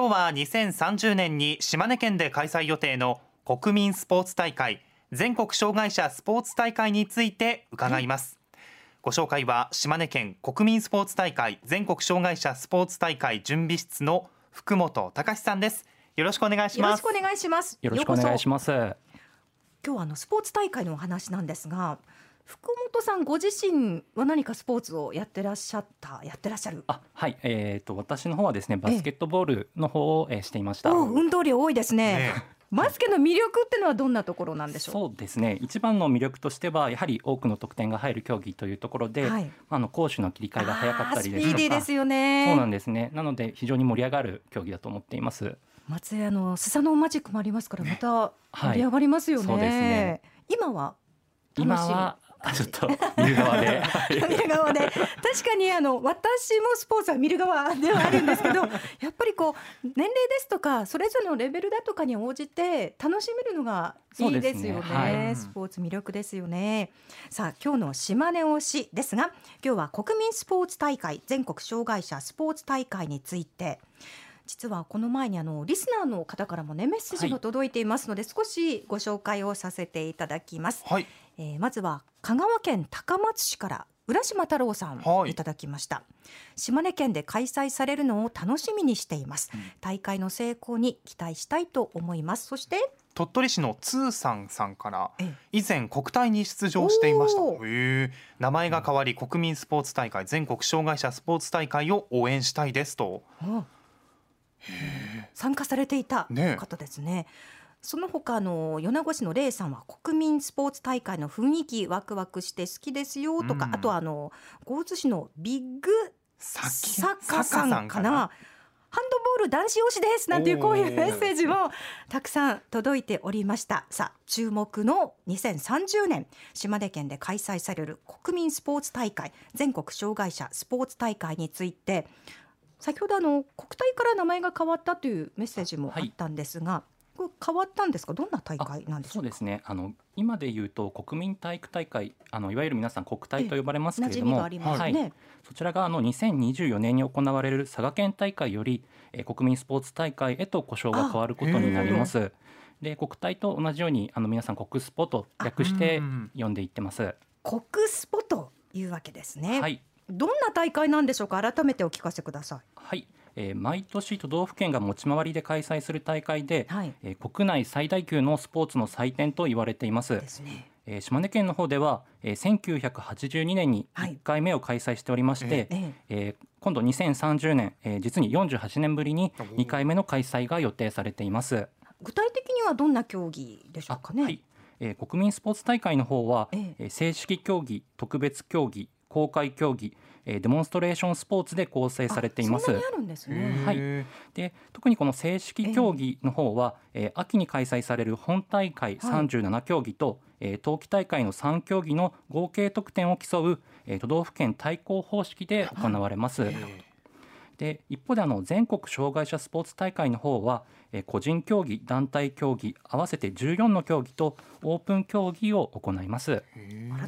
今日は2030年に島根県で開催予定の国民スポーツ大会全国障害者スポーツ大会について伺います、ご紹介は島根県国民スポーツ大会全国障害者スポーツ大会準備室の福本隆さんです。よろしくお願いします。よろしくお願いします。よろしくお願いします。今日はスポーツ大会のお話なんですが、福本さんご自身は何かスポーツをやってらっしゃる？はい、私の方はですね、バスケットボールの方をしていました。運動量多いですね。バスケの魅力ってのはどんなところなんでしょう？そうですね、一番の魅力としてはやはり多くの得点が入る競技というところで、はい、攻守の切り替えが早かったりですとか。スピーディーですよね。そうなんですね。なので非常に盛り上がる競技だと思っています。松江スサノオマジックもありますから、また盛り上がりますよね。はい、そうですね。今はちょっと見る側で確かに私もスポーツは見る側ではあるんですけど、やっぱり年齢ですとかそれぞれのレベルだとかに応じて楽しめるのがいいですよね。はい、スポーツ魅力ですよね。さあ今日の島根推しですが、今日は国民スポーツ大会全国障害者スポーツ大会について、実はこの前にリスナーの方からも、ね、メッセージが届いていますので、はい、少しご紹介をさせていただきます。はい、まずは香川県高松市から浦島太郎さんいただきました。はい、島根県で開催されるのを楽しみにしています。大会の成功に期待したいと思います。そして鳥取市の通さんさんから、以前国体に出場していました。名前が変わり国民スポーツ大会全国障害者スポーツ大会を応援したいですと、参加されていた方ですね。その他米子市のレイさんは国民スポーツ大会の雰囲気ワクワクして好きですよとか、あとは江津市のビッグサッカーさんかなハンドボール男子推しですなんていうこういうメッセージもたくさん届いておりました。さあ注目の2030年島根県で開催される国民スポーツ大会全国障害者スポーツ大会について、先ほど国体から名前が変わったというメッセージもあったんですが、これ変わったんですか？どんな大会なんでしょうか？そうですね、今でいうと国民体育大会、いわゆる皆さん国体と呼ばれますけれども、そちらが2024年に行われる佐賀県大会より、国民スポーツ大会へと呼称が変わることになります。で国体と同じように皆さん国スポと略して呼んでいってます。国スポというわけですね。はい、どんな大会なんでしょうか？改めてお聞かせください。はい、毎年都道府県が持ち回りで開催する大会で、国内最大級のスポーツの祭典と言われています。ですね。島根県の方では、1982年に1回目を開催しておりまして、今度2030年、実に48年ぶりに2回目の開催が予定されています。具体的にはどんな競技でしょうかね？はい、国民スポーツ大会の方は、正式競技、特別競技、公開競技、デモンストレーションスポーツで構成されています。そんなにあるんですね。はい、で特にこの正式競技の方は、秋に開催される本大会37競技と、冬季大会の3競技の合計得点を競う、都道府県対抗方式で行われます。で一方で全国障害者スポーツ大会の方は、個人競技、団体競技合わせて14の競技とオープン競技を行います。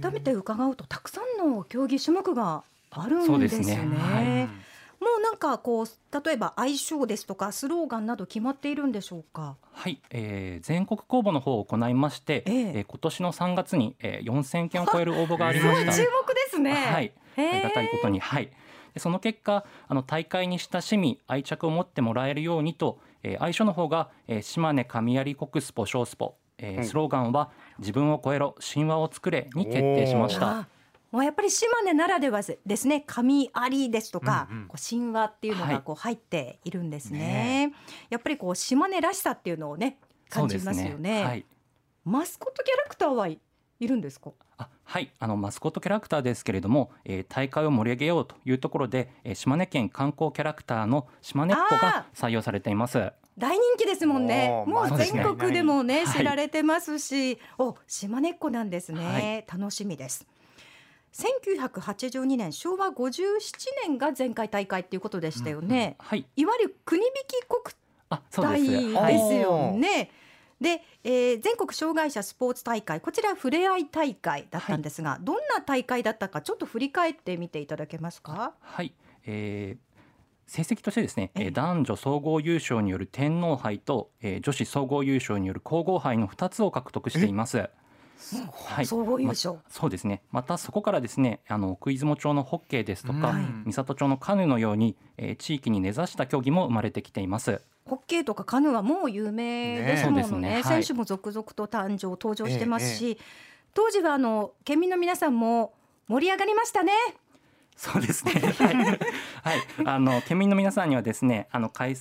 改めて伺うとたくさんの競技種目があるんですね。もうなんか例えば愛称ですとかスローガンなど決まっているんでしょうか？はい、全国公募の方を行いまして、今年の3月に、4000件を超える応募がありました。注目ですね。はい、ありがたいことに、その結果大会に親しみ愛着を持ってもらえるようにと、愛称の方が、島根神槍国スポ小スポ、スローガンは自分を超えろ神話を作れに決定しました。もうやっぱり島根ならではですね、神ありですとか、神話っていうのが入っているんですね。やっぱり島根らしさっていうのをね感じますよね。マスコットキャラクターはいるんですか？はい、マスコットキャラクターですけれども、大会を盛り上げようというところで、島根県観光キャラクターの島根っ子が採用されています。大人気ですもんね。もう全国でもね、知られてますし、島根っ子なんですね。楽しみです。1982年昭和57年が前回大会ということでしたよね。いわゆる国引き国体ですよね。で、全国障害者スポーツ大会、こちらふれあい大会だったんですが、どんな大会だったかちょっと振り返ってみていただけますか？成績としてですね、男女総合優勝による天皇杯と、女子総合優勝による皇后杯の2つを獲得しています。はい、総合優勝、そうですね。またそこからですね、奥出雲町のホッケーですとか、三郷町のカヌーのように、地域に根ざした競技も生まれてきています。ホッケーとかカヌーはもう有名ですもん ね。選手も続々と登場してますし、当時は県民の皆さんも盛り上がりましたね。そうですね、はいはい、県民の皆さんにはですね、開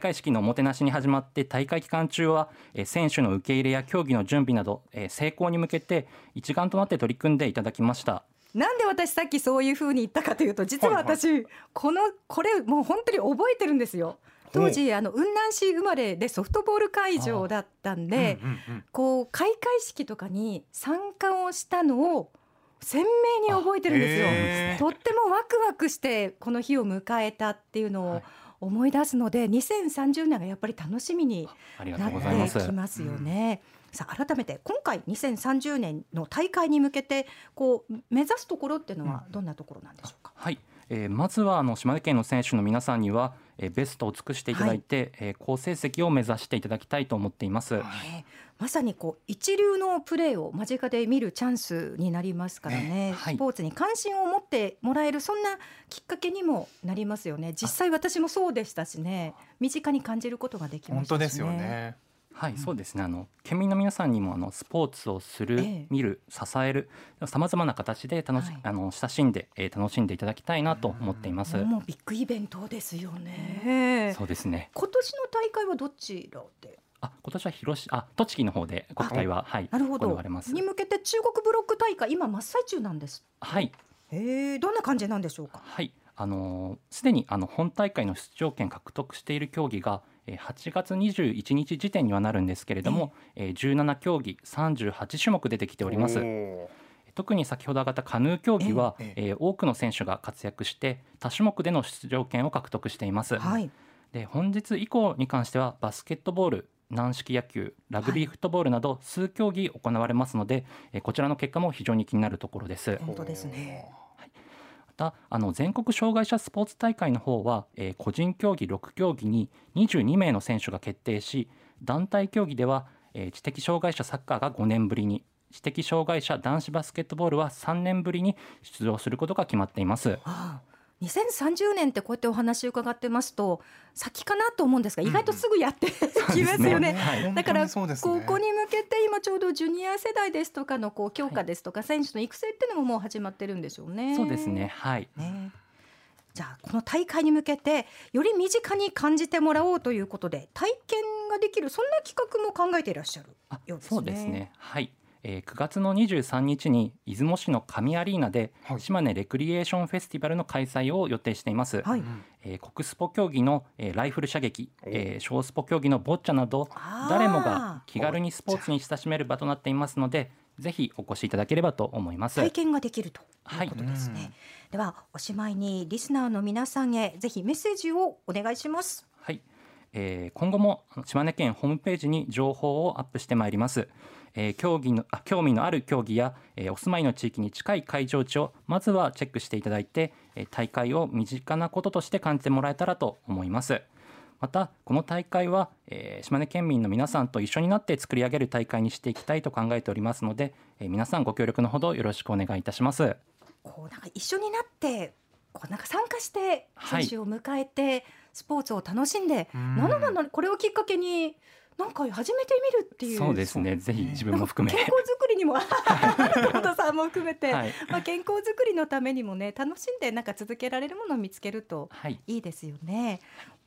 会式のおもてなしに始まって、大会期間中は選手の受け入れや競技の準備など成功に向けて一丸となって取り組んでいただきました。なんで私さっきそういう風に言ったかというと、実は私、これもう本当に覚えてるんですよ。当時雲南市生まれでソフトボール会場だったんで、こう開会式とかに参加をしたのを鮮明に覚えてるんですよ。とってもワクワクしてこの日を迎えたっていうのを、はい、思い出すので、2030年がやっぱり楽しみになってきますよね。さあ改めて今回2030年の大会に向けてこう目指すところっていうのはどんなところなんでしょうか。はい、まずは島根県の選手の皆さんには、ベストを尽くしていただいて、好成績を目指していただきたいと思っています。まさにこう一流のプレーを間近で見るチャンスになりますからね、スポーツに関心を持ってもらえる、そんなきっかけにもなりますよね。実際私もそうでしたしね、身近に感じることができましたしね。本当ですよね。はい、そうですね。県民の皆さんにもスポーツをする、見る、支える、さまざまな形で親しんで、楽しんでいただきたいなと思っています。もうビッグイベントですよね。そうですね。今年の大会はどちらで？今年は栃木の方で国体は、なるほど、行われます。に向けて中国ブロック大会、今真っ最中なんです。はい。どんな感じなんでしょうか。はい。すでに本大会の出場権獲得している競技が8月21日時点にはなるんですけれども、17競技38種目出てきております。特に先ほど挙がったカヌー競技は、多くの選手が活躍して多種目での出場権を獲得しています。はい、で本日以降に関してはバスケットボール、軟式野球、ラグビーフットボールなど数競技行われますので、こちらの結果も非常に気になるところです。本当ですね。全国障害者スポーツ大会の方は、個人競技6競技に22名の選手が決定し、団体競技では、知的障害者サッカーが5年ぶりに、知的障害者男子バスケットボールは3年ぶりに出場することが決まっています。2030年ってこうやってお話伺ってますと先かなと思うんですが、意外とすぐやってきますよね。だからここに向けて今ちょうどジュニア世代ですとかのこう強化ですとか、選手の育成っていうのももう始まってるんでしょうね。そうですね。はい。じゃあこの大会に向けてより身近に感じてもらおうということで、体験ができるそんな企画も考えていらっしゃるようですね。そうですね。はい。9月の23日に出雲市の上アリーナで島根レクリエーションフェスティバルの開催を予定しています。国スポ競技のライフル射撃、小スポ競技のボッチャなど、誰もが気軽にスポーツに親しめる場となっていますので、ぜひお越しいただければと思います。体験ができるということですね。ではおしまいにリスナーの皆さんへぜひメッセージをお願いします。はい、今後も島根県ホームページに情報をアップしてまいります。興味のある競技や、お住まいの地域に近い会場地をまずはチェックしていただいて、大会を身近なこととして感じてもらえたらと思います。またこの大会は、島根県民の皆さんと一緒になって作り上げる大会にしていきたいと考えておりますので、皆さんご協力のほどよろしくお願いいたします。一緒になって参加して選手を迎えて、スポーツを楽しんで、これをきっかけになんか始めてみるっていう。そうですね。ぜひ自分も含め健康作りにも本田さんも含めて、健康作りのためにもね、楽しんで続けられるものを見つけるといいですよね。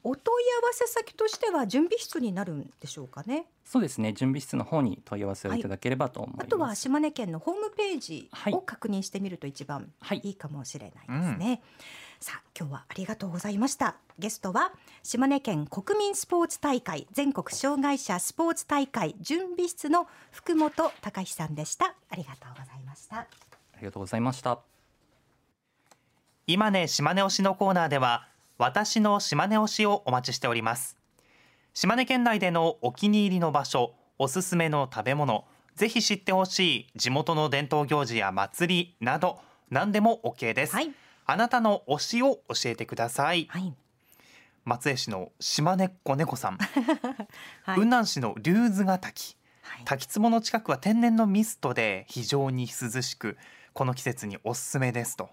お問い合わせ先としては準備室になるんでしょうかね。そうですね。準備室の方に問い合わせをいただければと思います。あとは島根県のホームページを確認してみると一番いいかもしれないですね。さあ今日はありがとうございました。ゲストは島根県国民スポーツ大会全国障害者スポーツ大会準備室の福本貴史さんでした。ありがとうございました。ありがとうございました。今ね島根推しのコーナーでは、私の島根推しをお待ちしております。島根県内でのお気に入りの場所、おすすめの食べ物、ぜひ知ってほしい地元の伝統行事や祭りなど何でも OK です。あなたの推しを教えてください。松江市の島根っこ猫さん、はい、雲南市の竜頭ヶ滝、はい、滝壺の近くは天然のミストで非常に涼しく、この季節におすすめですと。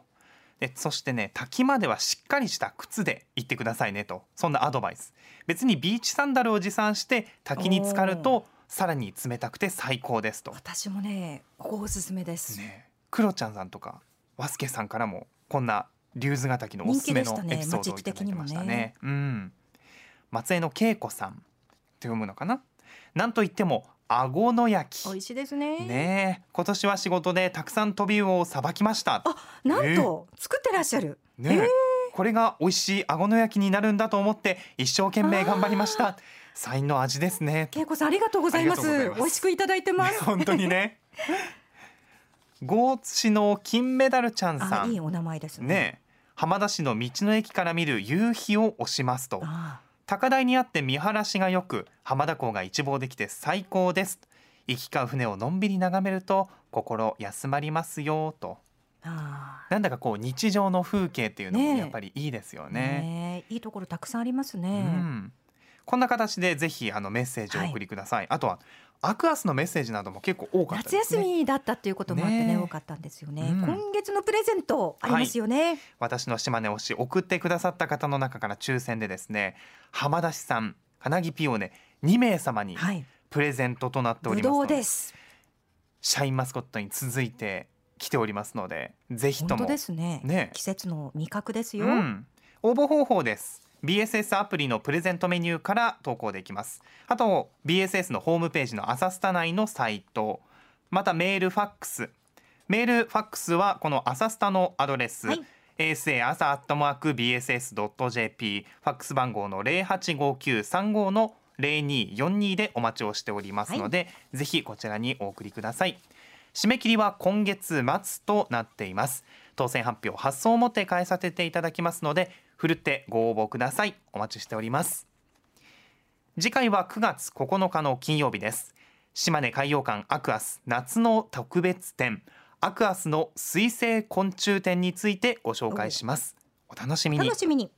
でそしてね、滝まではしっかりした靴で行ってくださいねと、そんなアドバイス。別にビーチサンダルを持参して滝に浸かるとさらに冷たくて最高ですと。私もねここおすすめです、ね、クロちゃんさんとかワスケさんからもこんな竜頭ヶ滝のおすすめのエピソードをいただきましたね、うん、松江の恵子さんって読むのかな。なんといっても顎の焼き美味しいですね。ねえ、今年は仕事でたくさんトビウオをさばきました。あ、なんと作ってらっしゃる、ねえ、これが美味しい顎の焼きになるんだと思って一生懸命頑張りました。才能の味ですね。恵子さんありがとうございます。美味しくいただいてます、ね、本当にね江津市の金メダルちゃんさん、いいお名前ですね。ね、浜田市の道の駅から見る夕日を推しますと。高台にあって見晴らしがよく、浜田港が一望できて最高です。行き交う船をのんびり眺めると心休まりますよと。なんだかこう日常の風景っていうのもやっぱりいいですよ ね、いいところたくさんありますね、うん、こんな形でぜひメッセージをお送りください、はい、あとはアクアスのメッセージなども結構多かったですね。夏休みだったということもあって ね、多かったんですよね、うん、今月のプレゼントありますよね、はい、私の島根推し送ってくださった方の中から抽選でですね、浜田市さん花木ピオーネ2名様にプレゼントとなっておりますので、はい、ぶどうです。シャインマスコットに続いて来ておりますので、ぜひとも。本当ですね、ね、季節の味覚ですよ、うん、応募方法です。BSS アプリのプレゼントメニューから投稿できます。あと BSS のホームページのあさすた内のサイト、またメールファックス。メールファックスはこのあさすたのアドレス、はい、asa@bss.jp、 ファックス番号の 085935-0242 でお待ちをしておりますので、はい、ぜひこちらにお送りください。締め切りは今月末となっています。当選発表発送をもって返させていただきますので、ふるってご応募ください。お待ちしております。次回は9月9日の金曜日です。島根海洋館アクアス夏の特別展、アクアスの水生昆虫展についてご紹介します。お楽しみに。